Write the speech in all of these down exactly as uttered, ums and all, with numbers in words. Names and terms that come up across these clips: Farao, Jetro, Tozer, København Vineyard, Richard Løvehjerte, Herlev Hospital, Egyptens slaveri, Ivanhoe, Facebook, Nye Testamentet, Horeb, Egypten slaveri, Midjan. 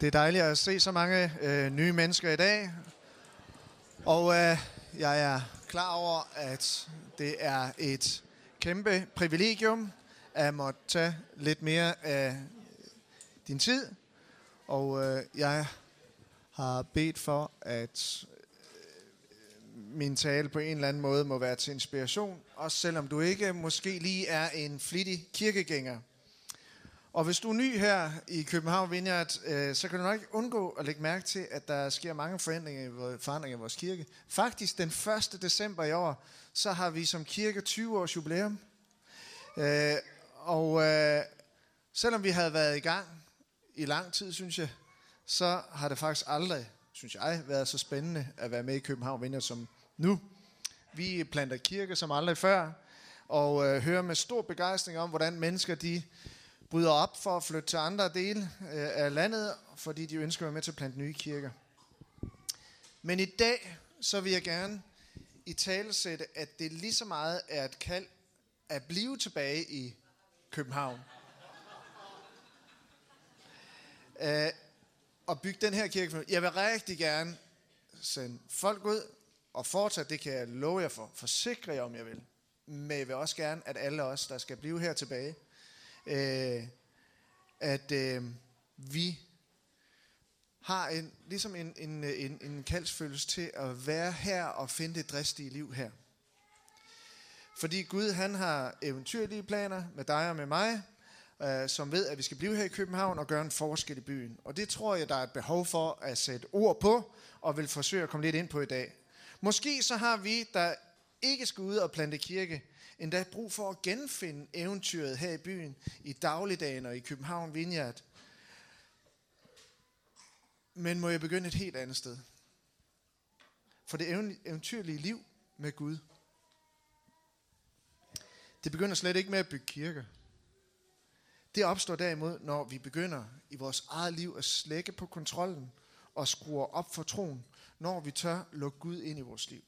Det er dejligt at se så mange øh, nye mennesker i dag. Og øh, jeg er klar over, at det er et kæmpe privilegium at måtte tage lidt mere af din tid. Og øh, jeg har bedt for, at min tale på en eller anden måde må være til inspiration, også selvom du ikke måske lige er en flittig kirkegænger. Og hvis du er ny her i København Vineyard, øh, så kan du nok ikke undgå at lægge mærke til, at der sker mange forandringer, forandringer i vores kirke. Faktisk den første december i år, så har vi som kirke tyve års jubilæum. Øh, og øh, selvom vi havde været i gang i lang tid, synes jeg, så har det faktisk aldrig, synes jeg, været så spændende at være med i København Vineyard som nu. Vi planter kirke som aldrig før, og øh, hører med stor begejstring om, hvordan mennesker de bryder op for at flytte til andre dele øh, af landet, fordi de ønsker at være med til at plante nye kirker. Men i dag, så vil jeg gerne i tale sætte, at det lige så meget er et kald at blive tilbage i København. Æh, og bygge den her kirke. Jeg vil rigtig gerne sende folk ud, og fortsat, det kan jeg love jer for, forsikre jer om jeg vil. Men jeg vil også gerne, at alle os, der skal blive her tilbage, Øh, at øh, vi har en, ligesom en, en, en, en kaldsfølelse til at være her og finde det dristige liv her. Fordi Gud, han har eventyrlige planer med dig og med mig, øh, som ved, at vi skal blive her i København og gøre en forskel i byen. Og det tror jeg, der er et behov for at sætte ord på, og vil forsøge at komme lidt ind på i dag. Måske så har vi, der ikke skal ud og plante kirke, endda brug for at genfinde eventyret her i byen, i dagligdagen og i København Vineyard. Men må jeg begynde et helt andet sted. For det eventyrlige liv med Gud, det begynder slet ikke med at bygge kirker. Det opstår derimod, når vi begynder i vores eget liv at slække på kontrollen og skruer op for troen, når vi tør lukke Gud ind i vores liv.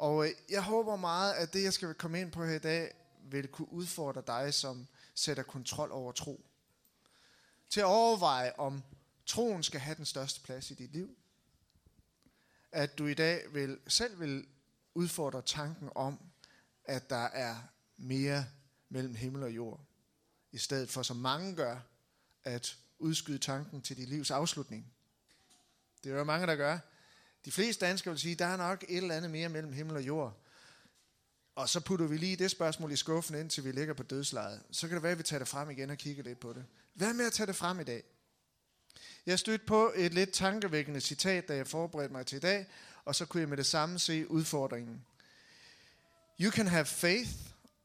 Og jeg håber meget, at det, jeg skal komme ind på her i dag, vil kunne udfordre dig, som sætter kontrol over tro. Til at overveje, om troen skal have den største plads i dit liv. At du i dag vil, selv vil udfordre tanken om, at der er mere mellem himmel og jord. I stedet for, som mange gør, at udskyde tanken til dit livs afslutning. Det er jo mange, der gør. De fleste danskere vil sige, at der er nok et eller andet mere mellem himmel og jord. Og så putter vi lige det spørgsmål i skuffen, indtil vi ligger på dødslejet. Så kan det være, at vi tager det frem igen og kigger lidt på det. Hvad med at tage det frem i dag? Jeg stødte på et lidt tankevækkende citat, da jeg forberedte mig til i dag, og så kunne jeg med det samme se udfordringen. You can have faith,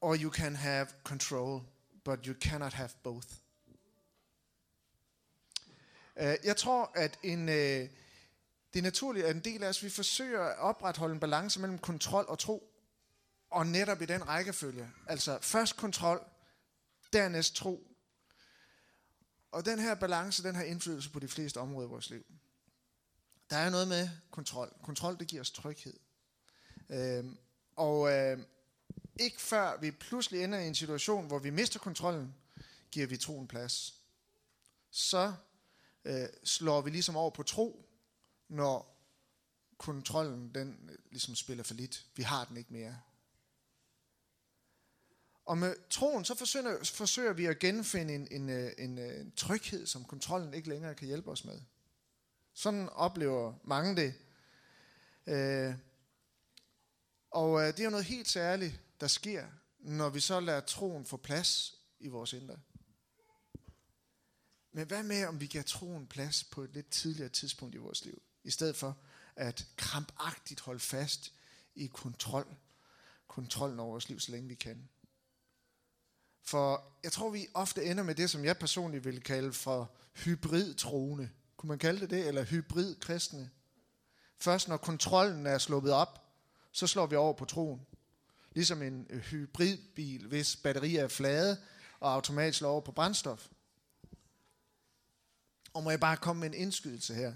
or you can have control, but you cannot have both. Jeg tror, at en... Det er naturligt, at en del af os, vi forsøger at opretholde en balance mellem kontrol og tro, og netop i den rækkefølge. Altså først kontrol, dernæst tro. Og den her balance, den har indflydelse på de fleste områder i vores liv. Der er noget med kontrol. Kontrol, det giver os tryghed. Øhm, og øhm, ikke før vi pludselig ender i en situation, hvor vi mister kontrollen, giver vi troen plads. Så øh, slår vi ligesom over på tro, når kontrollen, den ligesom spiller for lidt. Vi har den ikke mere. Og med troen, så forsøger, forsøger vi at genfinde en, en, en, en tryghed, som kontrollen ikke længere kan hjælpe os med. Sådan oplever mange det. Øh, og det er jo noget helt særligt, der sker, når vi så lader troen få plads i vores indre. Men hvad med, om vi giver troen plads på et lidt tidligere tidspunkt i vores liv? I stedet for at krampagtigt holde fast i kontrol, kontrollen over vores liv, så længe vi kan. For jeg tror, vi ofte ender med det, som jeg personligt vil kalde for hybridtroende. Kunne man kalde det det? Eller hybridkristne? Først når kontrollen er sluppet op, så slår vi over på troen. Ligesom en hybridbil, hvis batterier er flade og automatisk slår over på brændstof. Og må jeg bare komme med en indskydelse her.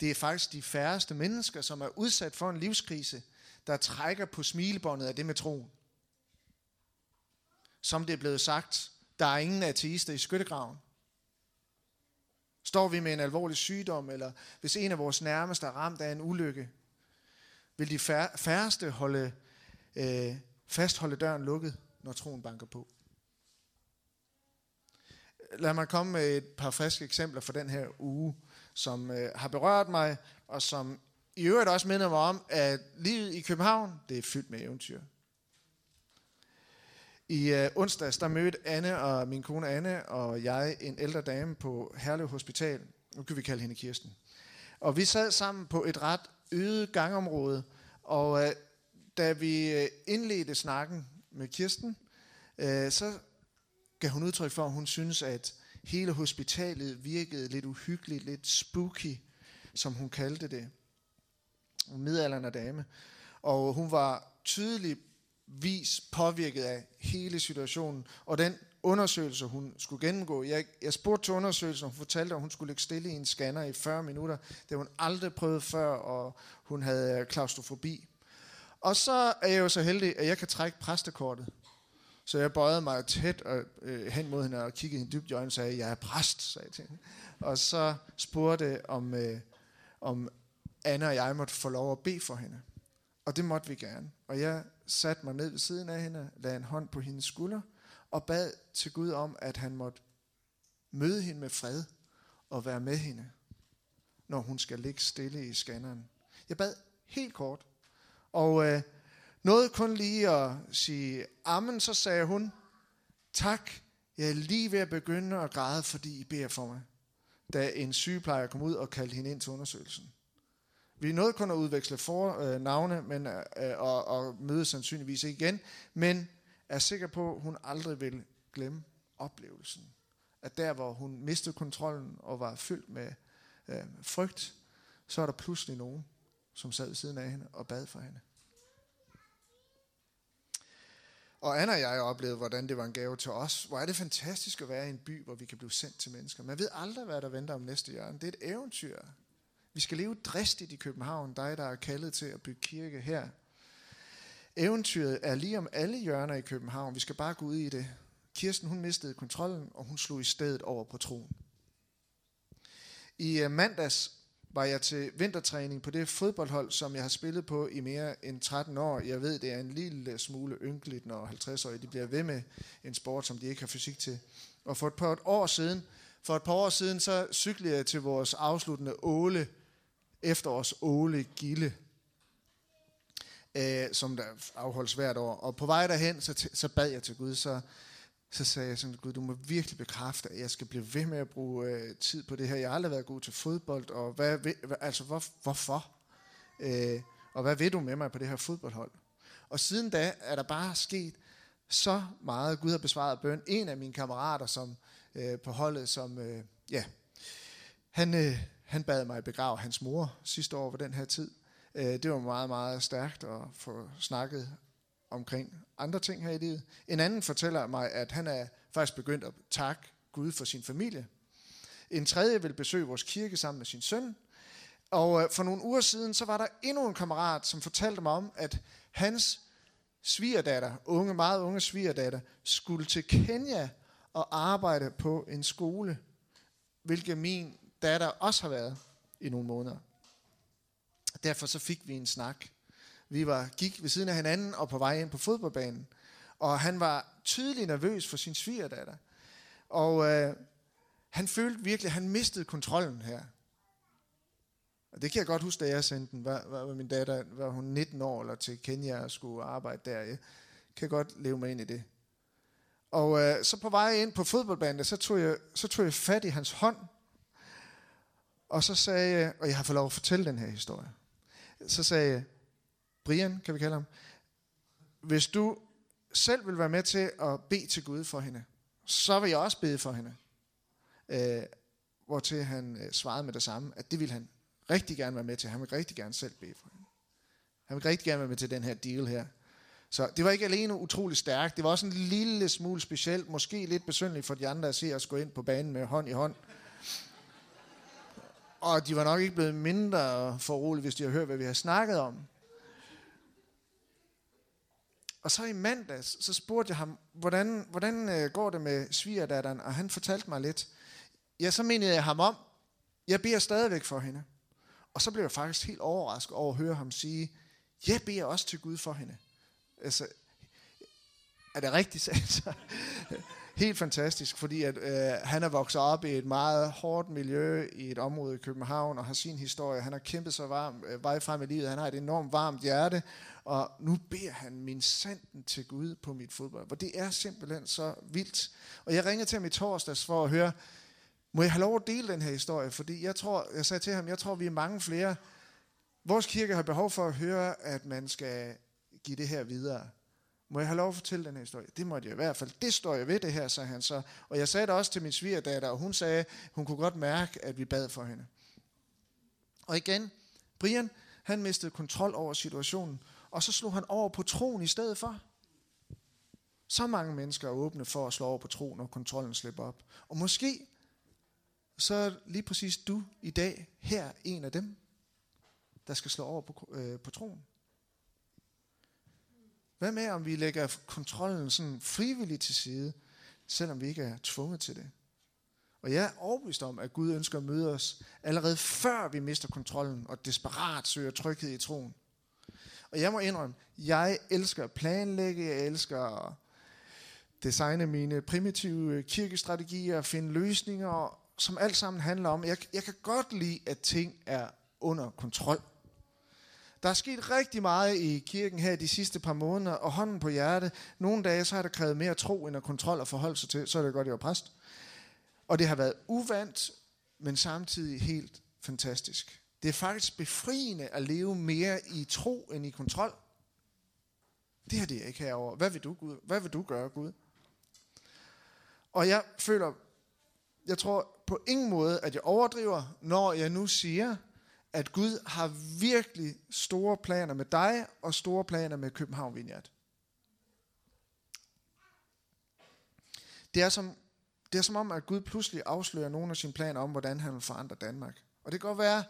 Det er faktisk de færreste mennesker, som er udsat for en livskrise, der trækker på smilebåndet af det med troen. Som det er blevet sagt, der er ingen ateister i skyttegraven. Står vi med en alvorlig sygdom, eller hvis en af vores nærmeste er ramt af en ulykke, vil de færreste holde, øh, fastholde døren lukket, når troen banker på. Lad mig komme med et par friske eksempler fra den her uge, som øh, har berørt mig, og som i øvrigt også minder mig om, at livet i København, det er fyldt med eventyr. I øh, onsdags, der mødte Anne og min kone Anne og jeg en ældre dame på Herlev Hospital. Nu kan vi kalde hende Kirsten. Og vi sad sammen på et ret øde gangområde, og øh, da vi øh, indledte snakken med Kirsten, øh, så gav hun udtryk for, at hun synes, at hele hospitalet virkede lidt uhyggeligt, lidt spooky, som hun kaldte det. En midaldrende dame. Og hun var tydeligt vis påvirket af hele situationen og den undersøgelse, hun skulle gennemgå. Jeg, jeg spurgte til undersøgelsen, og hun fortalte, at hun skulle ligge stille i en scanner i fyrre minutter. Det hun aldrig prøvet før, og hun havde klaustrofobi. Og så er jeg jo så heldig, at jeg kan trække præstekortet. Så jeg bøjede mig tæt og, øh, hen mod hende og kiggede hende dybt i øjnene og sagde, jeg er præst, sagde jeg til hende. Og så spurgte om, øh, om Anne og jeg måtte få lov at bede for hende. Og det måtte vi gerne. Og jeg satte mig ned ved siden af hende, lagde en hånd på hendes skulder og bad til Gud om, at han måtte møde hende med fred og være med hende, når hun skal ligge stille i scanneren. Jeg bad helt kort, og øh, nåede kun lige at sige amen, så sagde hun, tak, jeg er lige ved at begynde at græde, fordi I beder for mig, da en sygeplejer kom ud og kaldte hende ind til undersøgelsen. Vi nåede kun at udveksle for øh, navne men, øh, og, og møde sandsynligvis ikke igen, men er sikker på, at hun aldrig vil glemme oplevelsen. At der, hvor hun mistede kontrollen og var fyldt med øh, frygt, så er der pludselig nogen, som sad ved siden af hende og bad for hende. Og Anna og jeg oplevede, hvordan det var en gave til os. Hvor er det fantastisk at være i en by, hvor vi kan blive sendt til mennesker. Man ved aldrig, hvad der venter om næste hjørne. Det er et eventyr. Vi skal leve dristigt i København, dig der er kaldet til at bygge kirke her. Eventyret er lige om alle hjørner i København. Vi skal bare gå ud i det. Kirsten, hun mistede kontrollen, og hun slog i stedet over på troen. I mandags var jeg til vintertræning på det fodboldhold, som jeg har spillet på i mere end tretten år. Jeg ved, det er en lille smule ynkeligt, når halvtredsårige de bliver ved med en sport, som de ikke har fysik til. Og for et par år siden, for et par år siden så cyklede jeg til vores afsluttende åle, efterårs åle gilde, øh, som der afholdes hvert år. Og på vej derhen, så, t- så bad jeg til Gud, så... Så sagde jeg sådan, Gud, du må virkelig bekræfte, at jeg skal blive ved med at bruge øh, tid på det her. Jeg har aldrig været god til fodbold, og hvad, hvad, altså hvor, hvorfor? Øh, og hvad ved du med mig på det her fodboldhold? Og siden da er der bare sket så meget. Gud har besvaret bøn. En af mine kammerater som, øh, på holdet, som, øh, ja, han, øh, han bad mig begrave hans mor sidste år ved den her tid. Øh, det var meget, meget stærkt at få snakket omkring andre ting her i livet. En anden fortæller mig, at han er faktisk begyndt at takke Gud for sin familie. En tredje vil besøge vores kirke sammen med sin søn. Og for nogle uger siden, så var der endnu en kammerat, som fortalte mig om, at hans svigerdatter, unge, meget unge svigerdatter, skulle til Kenya og arbejde på en skole, hvilket min datter også har været i nogle måneder. Derfor så fik vi en snak. Vi var, gik ved siden af hinanden og på vej ind på fodboldbanen. Og han var tydeligt nervøs for sin svigerdatter. Og øh, han følte virkelig, at han mistede kontrollen her. Og det kan jeg godt huske, da jeg sendte den. Var, var min datter, var hun nitten år eller til Kenya og skulle arbejde der. Jeg kan godt leve mig ind i det. Og øh, så på vej ind på fodboldbanen, så tog, jeg, så tog jeg fat i hans hånd. Og så sagde jeg, og jeg har fået lov at fortælle den her historie. Så sagde jeg, Brian, kan vi kalde ham. Hvis du selv vil være med til at bede til Gud for hende, så vil jeg også bede for hende. Øh, hvortil han øh, svarede med det samme, at det vil han rigtig gerne være med til. Han vil rigtig gerne selv bede for hende. Han vil rigtig gerne være med til den her deal her. Så det var ikke alene utrolig stærkt. Det var også en lille smule specielt, måske lidt besynderligt for de andre at se os gå ind på banen med hånd i hånd. Og de var nok ikke blevet mindre forrolige, hvis de havde hørt, hvad vi har snakket om. Og så i mandags, så spurgte jeg ham, hvordan, hvordan øh, går det med svigerdatteren? Og han fortalte mig lidt. Ja, så mindede jeg ham om, Jeg beder stadigvæk for hende. Og så blev jeg faktisk helt overrasket over at høre ham sige, jeg beder også til Gud for hende. Altså, er det rigtigt sandt? Helt fantastisk, fordi at, øh, han er vokset op i et meget hårdt miljø i et område i København og har sin historie. Han har kæmpet sig varm, øh, vej frem i livet. Han har et enormt varmt hjerte, og nu beder han min sanden til Gud på mit fodbold. Og det er simpelthen så vildt. Og jeg ringede til ham i torsdags for at høre, må jeg have lov at dele den her historie? Fordi jeg tror, jeg sagde til ham, jeg tror vi er mange flere. Vores kirke har behov for at høre, at man skal give det her videre. Må jeg have lov at fortælle den her historie? Det måtte jeg i hvert fald. Det står jeg ved det her, sagde han så. Og jeg sagde det også til min svigerdatter, og hun sagde, hun kunne godt mærke, at vi bad for hende. Og igen, Brian, han mistede kontrol over situationen, og så slog han over på troen i stedet for. Så mange mennesker er åbne for at slå over på troen, når kontrollen slipper op. Og måske, så er lige præcis du i dag, her en af dem, der skal slå over på, øh, på troen. Hvad med, om vi lægger kontrollen sådan frivilligt til side, selvom vi ikke er tvunget til det? Og jeg er overbevist om, at Gud ønsker at møde os, allerede før vi mister kontrollen og desperat søger tryghed i troen. Og jeg må indrømme, jeg elsker at planlægge, jeg elsker at designe mine primitive kirkestrategier, finde løsninger, som alt sammen handler om. Jeg, jeg kan godt lide, at ting er under kontrol. Der er sket rigtig meget i kirken her de sidste par måneder, og hånden på hjertet. Nogle dage så har der krævet mere tro end at kontrol og forholde sig til, så er det godt, jeg var præst. Og det har været uvant, men samtidig helt fantastisk. Det er faktisk befriende at leve mere i tro end i kontrol. Det har det jeg ikke herover. Hvad vil du, Gud? Hvad vil du gøre, Gud? Og jeg føler, jeg tror på ingen måde, at jeg overdriver, når jeg nu siger, at Gud har virkelig store planer med dig, og store planer med København Vineyard. Det er, som, det er som om, at Gud pludselig afslører nogle af sine planer om, hvordan han vil forandre Danmark. Og det kan godt være,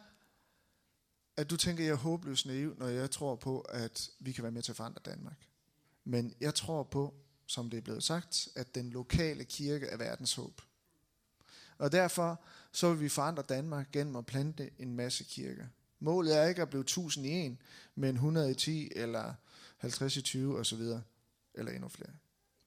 at du tænker, at jeg er håbløs naiv, når jeg tror på, at vi kan være med til at forandre Danmark. Men jeg tror på, som det er blevet sagt, at den lokale kirke er verdens håb. Og derfor så vil vi forandre Danmark gennem at plante en masse kirker. Målet er ikke at blive tusind i en, men hundrede og ti eller halvtreds i tyve osv. Eller endnu flere.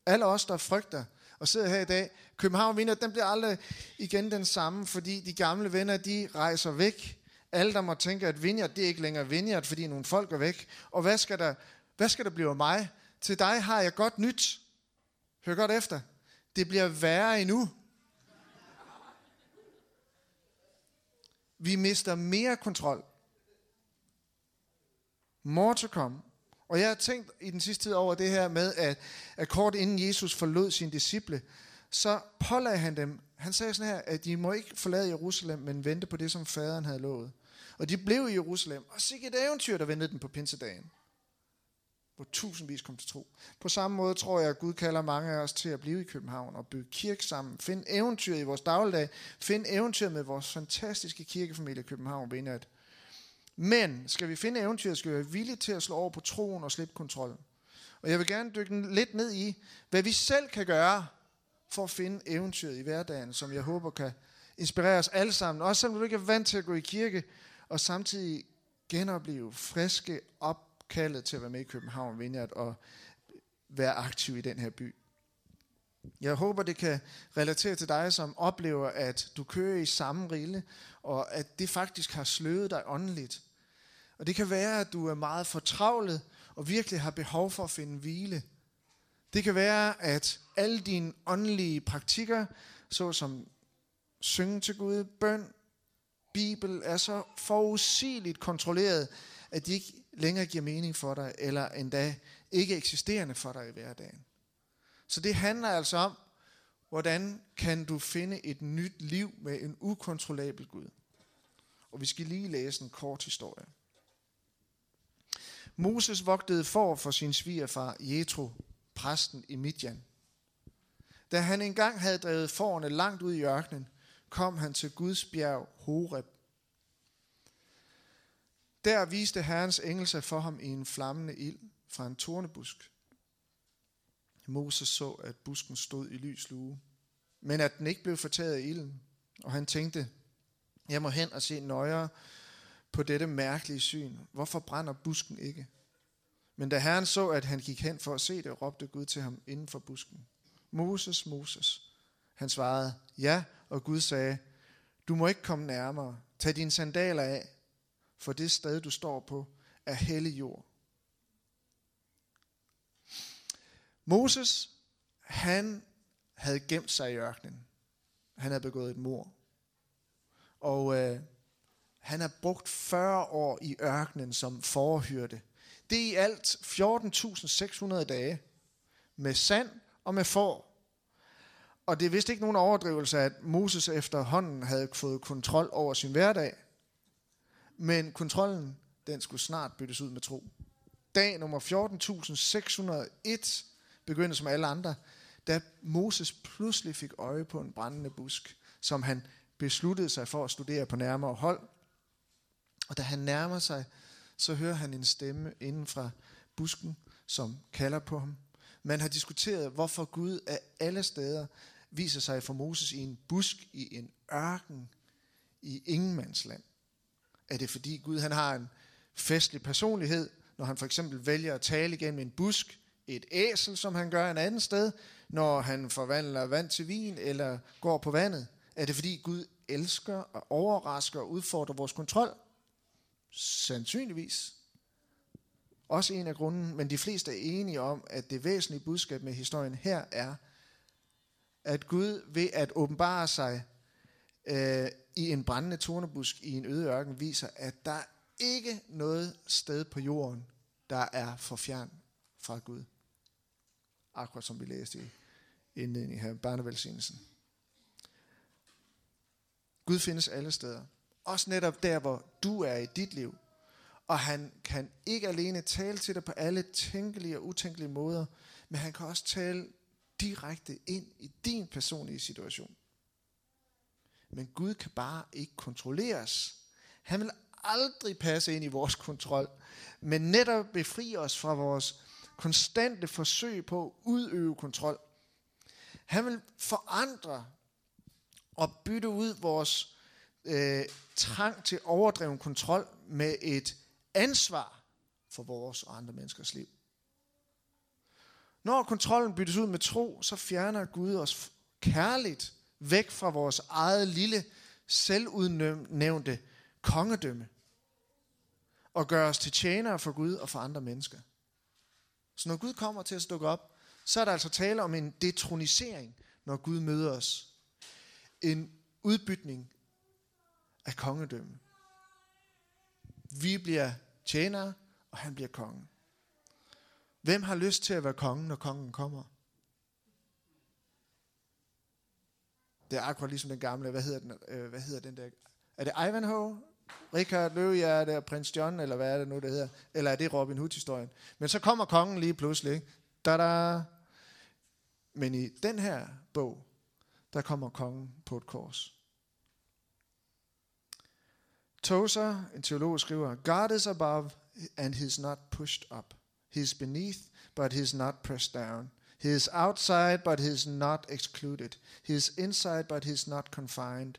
Alle os, der frygter og sidder her i dag, København Vineyard, den bliver aldrig igen den samme, fordi de gamle venner, de rejser væk. Alle, der må tænke, at Vineyard, det er ikke længere Vineyard, fordi nogle folk er væk. Og hvad skal der, hvad skal der blive af mig? Til dig har jeg godt nyt. Hør godt efter. Det bliver værre endnu. Vi mister mere kontrol. More to come. Og jeg har tænkt i den sidste tid over det her med, at, at kort inden Jesus forlod sine disciple, så pålagde han dem. Han sagde sådan her, at de må ikke forlade Jerusalem, men vente på det, som faderen havde lovet. Og de blev i Jerusalem, og sikkert et eventyr, der ventede dem på pinsedagen, hvor tusindvis kom til tro. På samme måde tror jeg, at Gud kalder mange af os til at blive i København og bygge kirke sammen. Find eventyr i vores dagligdag. Find eventyr med vores fantastiske kirkefamilie i København Vineyard. Men skal vi finde eventyr, skal vi være villige til at slå over på troen og slippe kontrollen. Og jeg vil gerne dykke lidt ned i, hvad vi selv kan gøre for at finde eventyr i hverdagen, som jeg håber kan inspirere os alle sammen. Også selvom du ikke er vant til at gå i kirke, og samtidig genopleve friske op, kaldet til at være med i København Vineyard og være aktiv i den her by. Jeg håber, det kan relatere til dig, som oplever, at du kører i samme rille, og at det faktisk har sløvet dig åndeligt. Og det kan være, at du er meget fortravlet og virkelig har behov for at finde hvile. Det kan være, at alle dine åndelige praktikker, såsom synge til Gud, bøn, Bibel, er så forudsigeligt kontrolleret, at de ikke længere giver mening for dig, eller endda ikke eksisterende for dig i hverdagen. Så det handler altså om, hvordan kan du finde et nyt liv med en ukontrollabel Gud. Og vi skal lige læse en kort historie. Moses vogtede får for sin svigerfar Jetro, præsten i Midjan. Da han engang havde drevet fårene langt ud i ørkenen, kom han til Guds bjerg Horeb. Der viste Herrens engel sig for ham i en flammende ild fra en tornebusk. Moses så, at busken stod i lys lue, men at den ikke blev fortæret af ilden, og han tænkte, Jeg må hen og se nøjere på dette mærkelige syn. Hvorfor brænder busken ikke? Men da Herren så, at han gik hen for at se det, råbte Gud til ham inden for busken. Moses, Moses. Han svarede, ja, og Gud sagde, du må ikke komme nærmere. Tag dine sandaler af, for det sted, du står på, er hellig jord. Moses, han havde gemt sig i ørkenen. Han havde begået et mord. Og øh, han har brugt fyrre år i ørkenen som forhyrte. Det er i alt fjorten tusind seks hundrede dage med sand og med får. Og det er vist ikke nogen overdrivelse, at Moses efterhånden havde fået kontrol over sin hverdag. Men kontrollen, den skulle snart byttes ud med tro. Dag nummer fjorten tusind seks hundrede og en, begyndte som alle andre, da Moses pludselig fik øje på en brændende busk, som han besluttede sig for at studere på nærmere hold. Og da han nærmer sig, så hører han en stemme inden fra busken, som kalder på ham. Man har diskuteret, hvorfor Gud af alle steder viser sig for Moses i en busk, i en ørken, i ingenmandsland. Er det fordi Gud han har en festlig personlighed, når han for eksempel vælger at tale igennem en busk, et æsel, som han gør en anden sted, når han forvandler vand til vin eller går på vandet? Er det fordi Gud elsker og overrasker og udfordrer vores kontrol? Sandsynligvis. Også en af grunden, men de fleste er enige om, at det væsentlige budskab med historien her er, at Gud ved at åbenbare sig øh, i en brændende tornebusk i en øde ørken, viser, at der ikke er noget sted på jorden, der er for fjern fra Gud. Akkurat som vi læste i indledningen her, børnevelsignelsen. Gud findes alle steder. Også netop der, hvor du er i dit liv. Og han kan ikke alene tale til dig på alle tænkelige og utænkelige måder, men han kan også tale direkte ind i din personlige situation. Men Gud kan bare ikke kontrolleres. Han vil aldrig passe ind i vores kontrol, men netop befri os fra vores konstante forsøg på at udøve kontrol. Han vil forandre og bytte ud vores øh, trang til overdreven kontrol med et ansvar for vores og andre menneskers liv. Når kontrollen byttes ud med tro, så fjerner Gud os kærligt væk fra vores eget lille, selvudnævnte kongedømme og gør os til tjenere for Gud og for andre mennesker. Så når Gud kommer til at dukke op, så er der altså tale om en detronisering, når Gud møder os. En udbytning af kongedømme. Vi bliver tjenere, og han bliver kongen. Hvem har lyst til at være kongen, når kongen kommer? Det er akkurat ligesom den gamle, hvad hedder den, øh, hvad hedder den der? Er det Ivanhoe, Richard Løvehjerte og prins John, eller hvad er det nu, det hedder? Eller er det Robin Hood-historien? Men så kommer kongen lige pludselig. Da-da! Men i den her bog, der kommer kongen på et kors. Tozer, en teolog, skriver, God is above, and he is not pushed up. He is beneath, but he is not pressed down. He is outside, but he is not excluded. He is inside, but he is not confined.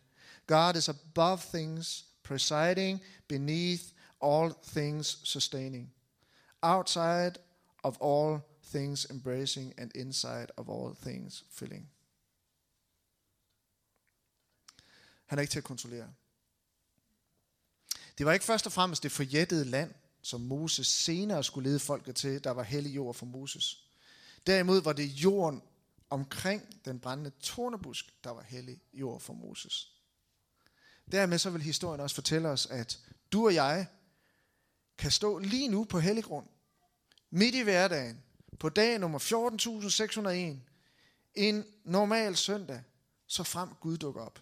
God is above things, presiding, beneath all things, sustaining. Outside of all things, embracing, and inside of all things, filling. Han er ikke til at kontrollere. Det var ikke først og fremmest det forjættede land, som Moses senere skulle lede folket til, der var hellig jord for Moses. Derimod var det jorden omkring den brændende tornebusk, der var hellig jord for Moses. Dermed så vil historien også fortælle os, at du og jeg kan stå lige nu på hellig grund, midt i hverdagen, på dag nummer fjorten tusind seks hundrede og en, en normal søndag, så frem Gud dukker op.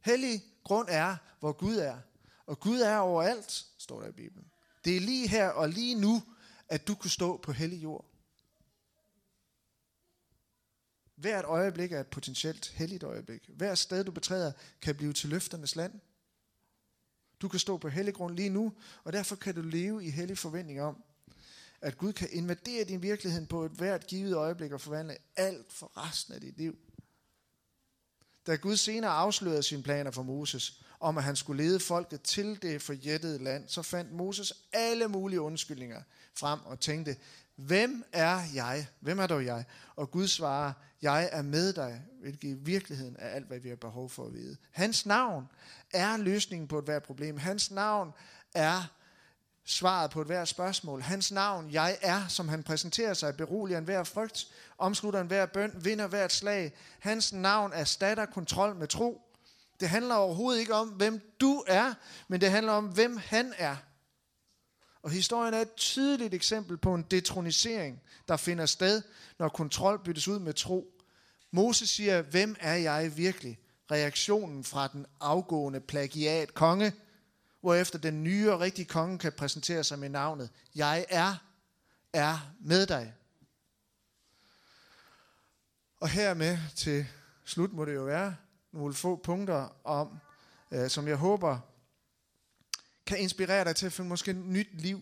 Hellig grund er, hvor Gud er. Og Gud er overalt, står der i Bibelen. Det er lige her og lige nu, at du kan stå på hellig jord. Hvert øjeblik er et potentielt helligt øjeblik. Hvert sted, du betræder, kan blive til løfternes land. Du kan stå på hellig grund lige nu, og derfor kan du leve i hellig forventning om, at Gud kan invadere din virkelighed på et hvert givet øjeblik og forvandle alt for resten af dit liv. Da Gud senere afslørede sine planer for Moses, om at han skulle lede folket til det forjættede land, så fandt Moses alle mulige undskyldninger frem og tænkte, hvem er jeg? Hvem er dog jeg? Og Gud svarer, jeg er med dig, hvilket i virkeligheden er alt, hvad vi har behov for at vide. Hans navn er løsningen på et hvert problem. Hans navn er svaret på et hvert spørgsmål. Hans navn, jeg er, som han præsenterer sig, beroliger enhver frygt, omslutter enhver bøn, vinder hvert slag. Hans navn erstatter kontrol med tro. Det handler overhovedet ikke om, hvem du er, men det handler om, hvem han er. Og historien er et tydeligt eksempel på en detronisering, der finder sted, når kontrol byttes ud med tro. Moses siger, hvem er jeg virkelig? Reaktionen fra den afgående plagiat konge, hvorefter den nye og rigtige konge kan præsentere sig med navnet, jeg er, er med dig. Og hermed til slut må det jo være nogle få punkter, om, øh, som jeg håber kan inspirere dig til at finde måske et nyt liv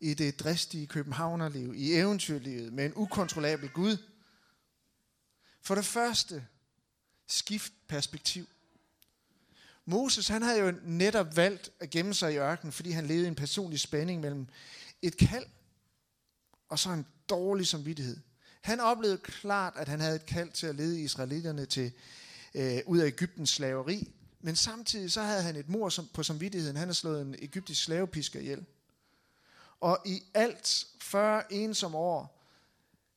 i det dristige københavnerliv, i eventyrlivet med en ukontrollabel Gud. For det første, skift perspektiv. Moses, han havde jo netop valgt at gemme sig i ørkenen, fordi han levede i en personlig spænding mellem et kald og så en dårlig samvittighed. Han oplevede klart, at han havde et kald til at lede israelitterne til, øh, ud af Egyptens slaveri, men samtidig så havde han et mord på samvittigheden. Han havde slået en egyptisk slavepisker ihjel. Og i alt fyrre ensomme år,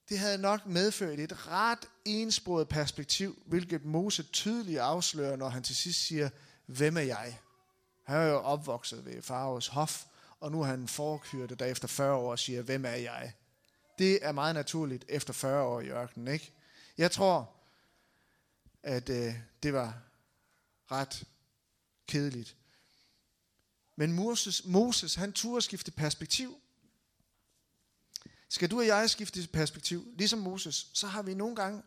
det havde nok medført et ret ensporet perspektiv, hvilket Moses tydeligt afslører, når han til sidst siger, hvem er jeg? Han er jo opvokset ved Faraos hof, og nu er han en forkyrte, der efter fyrre år siger, hvem er jeg? Det er meget naturligt efter fyrre år i ørkenen, ikke? Jeg tror, at øh, det var ret kedeligt. Men Moses, Moses han turde skifte perspektiv. Skal du og jeg skifte perspektiv, ligesom Moses, så har vi nogle gange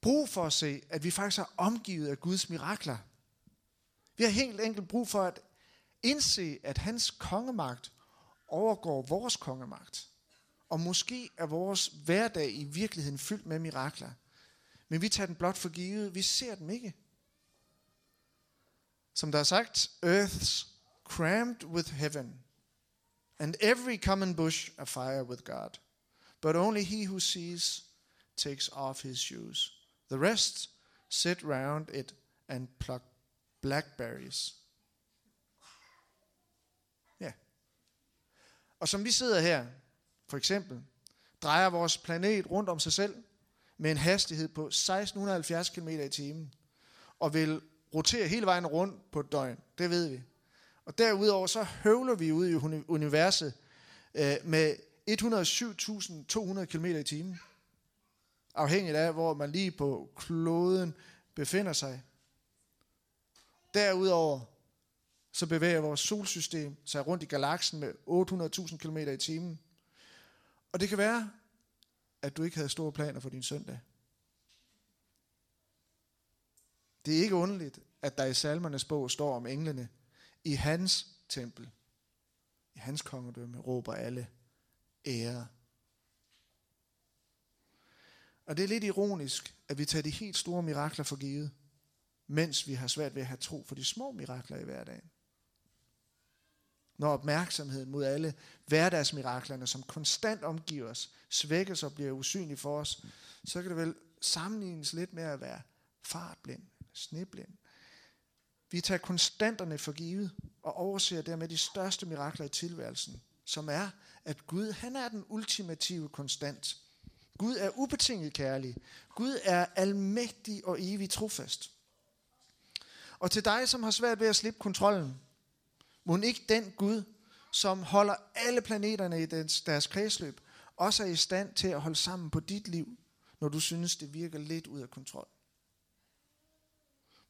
brug for at se, at vi faktisk er omgivet af Guds mirakler. Vi har helt enkelt brug for at indse, at hans kongemagt overgår vores kongemagt. Og måske er vores hverdag i virkeligheden fyldt med mirakler. Men vi tager den blot for givet, vi ser dem ikke. Som der er sagt, earth's crammed with heaven, and every common bush afire with God. But only he who sees takes off his shoes. The rest sit round it and pluck blackberries. Ja. Og som vi sidder her, for eksempel, drejer vores planet rundt om sig selv med en hastighed på seksten hundrede og halvfjerds kilometer i timen, og vil roterer hele vejen rundt på et døgn. Det ved vi. Og derudover så høvler vi ud i universet øh, med et hundrede og syv tusind to hundrede kilometer i timen. Afhængigt af, hvor man lige på kloden befinder sig. Derudover så bevæger vores solsystem sig rundt i galaksen med otte hundrede tusind kilometer i timen. Og det kan være, at du ikke havde store planer for din søndag. Det er ikke underligt, at der i salmernes bog står om englene. I hans tempel, i hans kongedømme, råber alle ære. Og det er lidt ironisk, at vi tager de helt store mirakler for givet, mens vi har svært ved at have tro for de små mirakler i hverdagen. Når opmærksomheden mod alle hverdagsmiraklerne, som konstant omgiver os, svækkes og bliver usynlig for os, så kan det vel sammenlignes lidt med at være fartblind. Sneblind. Vi tager konstanterne for givet og overser dermed de største mirakler i tilværelsen, som er, at Gud, han er den ultimative konstant. Gud er ubetinget kærlig. Gud er almægtig og evig trofast. Og til dig, som har svært ved at slippe kontrollen, må ikke den Gud, som holder alle planeterne i deres kredsløb, også er i stand til at holde sammen på dit liv, når du synes, det virker lidt ud af kontrol.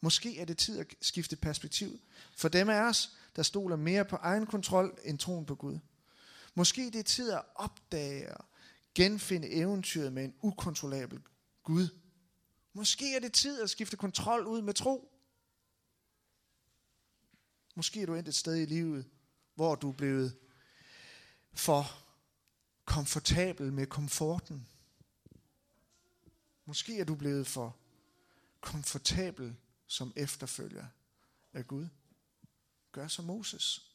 Måske er det tid at skifte perspektiv for dem af os, der stoler mere på egen kontrol end troen på Gud. Måske er det tid at opdage og genfinde eventyret med en ukontrollabel Gud. Måske er det tid at skifte kontrol ud med tro. Måske er du endt et sted i livet, hvor du er blevet for komfortabel med komforten. Måske er du blevet for komfortabel som efterfølger af Gud. Gør som Moses.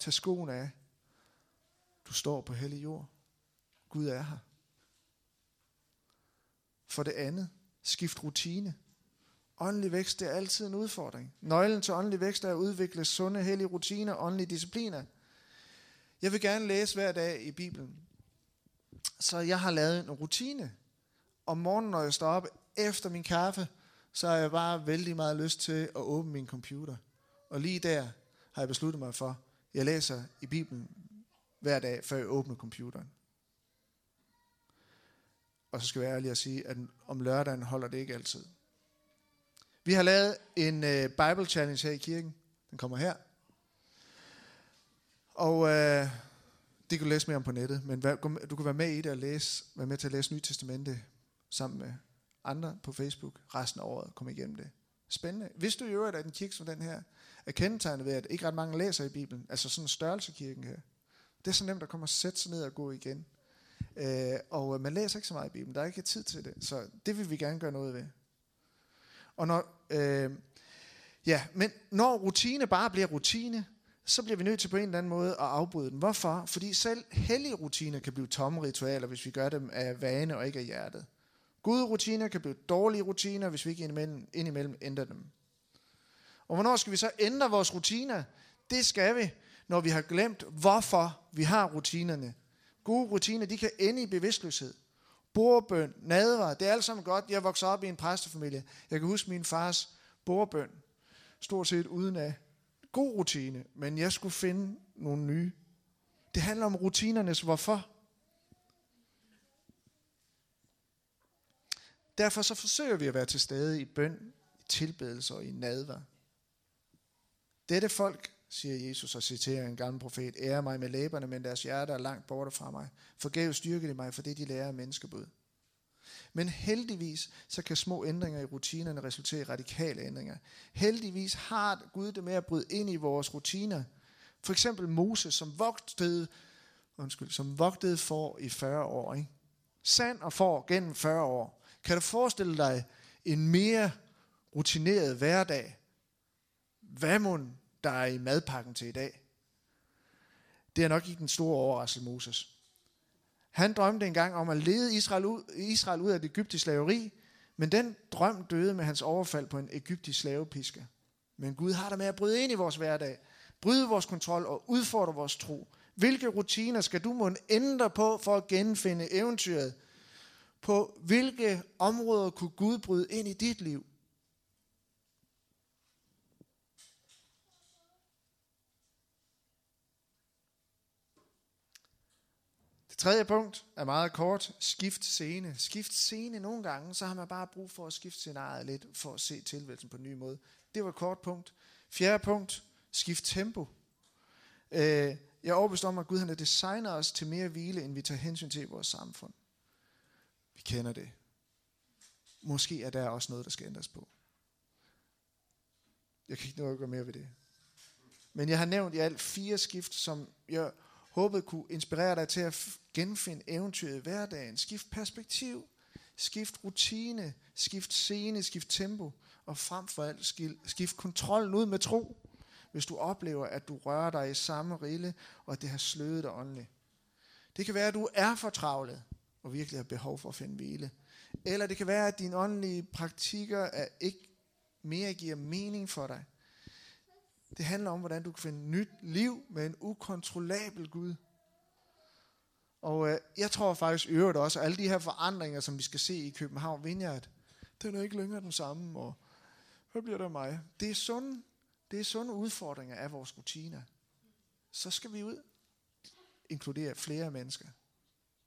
Tag skoen af. Du står på hellig jord. Gud er her. For det andet, skift rutine. Åndelig vækst, det er altid en udfordring. Nøglen til åndelig vækst er at udvikle sunde, hellige rutiner, åndelige discipliner. Jeg vil gerne læse hver dag i Bibelen. Så jeg har lavet en rutine. Om morgenen, når jeg står op efter min kaffe, så har jeg bare vældig meget lyst til at åbne min computer. Og lige der har jeg besluttet mig for, at jeg læser i Bibelen hver dag, før jeg åbner computeren. Og så skal jeg være ærlig at sige, at om lørdagen holder det ikke altid. Vi har lavet en øh, Bible Challenge her i kirken. Den kommer her. Og øh, det kan du læse mere om på nettet. Men du kan være med i det og læse, være med til at læse Nye Testamentet sammen med andre på Facebook resten af året. Kom igennem det. Spændende. Hvis du i øvrigt er en kirke som den her, er kendetegnet ved, at ikke ret mange læser i Bibelen. Altså sådan en størrelsekirken her. Det er så nemt at komme og sætte sig ned og gå igen. Øh, og man læser ikke så meget i Bibelen. Der er ikke tid til det. Så det vil vi gerne gøre noget ved. Og når, øh, ja, men når rutine bare bliver rutine, så bliver vi nødt til på en eller anden måde at afbryde den. Hvorfor? Fordi selv hellige rutiner kan blive tomme ritualer, hvis vi gør dem af vane og ikke af hjertet. Gode rutiner kan blive dårlige rutiner, hvis vi ikke indimellem, indimellem ændrer dem. Og hvornår skal vi så ændre vores rutiner? Det skal vi, når vi har glemt, hvorfor vi har rutinerne. Gode rutiner, de kan ende i bevidstløshed. Bordbøn, nadver, det er alt sammen godt. Jeg voksede op i en præstefamilie. Jeg kan huske min fars bordbøn, stort set uden af god rutine, men jeg skulle finde nogle nye. Det handler om rutinernes hvorfor. Derfor så forsøger vi at være til stede i bøn, i tilbedelse og i nadver. Dette folk, siger Jesus og citerer en gammel profet, ærer mig med læberne, men deres hjerter er langt borte fra mig. Forgæves styrker de mig for det, de lærer af menneskebud. Men heldigvis, så kan små ændringer i rutinerne resultere i radikale ændringer. Heldigvis har Gud det med at bryde ind i vores rutiner. For eksempel Moses, som vogtede, undskyld, som vogtede får i fyrre år. Ikke? Sand og får gennem fyrre år. Kan du forestille dig en mere rutineret hverdag? Hvad mon der er i madpakken til i dag? Det er nok ikke den store overraskelse, Moses. Han drømte engang om at lede Israel ud, Israel ud af det egyptiske slaveri, men den drøm døde med hans overfald på en egyptisk slavepisker. Men Gud har det med at bryde ind i vores hverdag, bryde vores kontrol og udfordre vores tro. Hvilke rutiner skal du måtte ændre på for at genfinde eventyret? På hvilke områder kunne Gud bryde ind i dit liv? Tredje punkt er meget kort. Skift scene. Skift scene nogle gange, så har man bare brug for at skifte scenariet lidt, for at se tilværelsen på en ny måde. Det var et kort punkt. Fjerde punkt. Skift tempo. Øh, jeg er overbevist om, at Gud han har designet os til mere hvile, end vi tager hensyn til i vores samfund. Vi kender det. Måske er der også noget, der skal ændres på. Jeg kan ikke nå at gøre mere ved det. Men jeg har nævnt i alt fire skift, som jeg håbet kunne inspirere dig til at genfinde eventyret i hverdagen. Skift perspektiv, skift rutine, skift scene, skift tempo, og frem for alt skift kontrollen ud med tro, hvis du oplever, at du rører dig i samme rille, og at det har sløvet dig åndeligt. Det kan være, at du er fortravlet, og virkelig har behov for at finde hvile. Eller det kan være, at dine åndelige praktikker er ikke mere giver mening for dig. Det handler om, hvordan du kan finde nyt liv med en ukontrollabel Gud. Og øh, jeg tror faktisk øvrigt også, at alle de her forandringer, som vi skal se i København Vineyard, den er ikke længere den samme, og hvad bliver der mig? Det er sunde, det er sunde udfordringer af vores rutiner. Så skal vi ud, inkludere flere mennesker,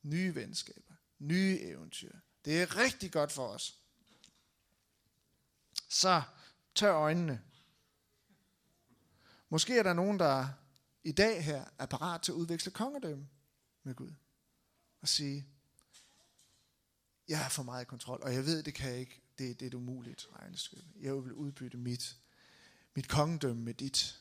nye venskaber, nye eventyr. Det er rigtig godt for os. Så tør øjnene. Måske er der nogen, der i dag her er parat til at udveksle kongedømme med Gud. Og sige, jeg er for meget i kontrol, og jeg ved, det kan jeg ikke. Det, det er et umuligt regnestykke. Jeg vil udbytte mit, mit kongedømme med dit.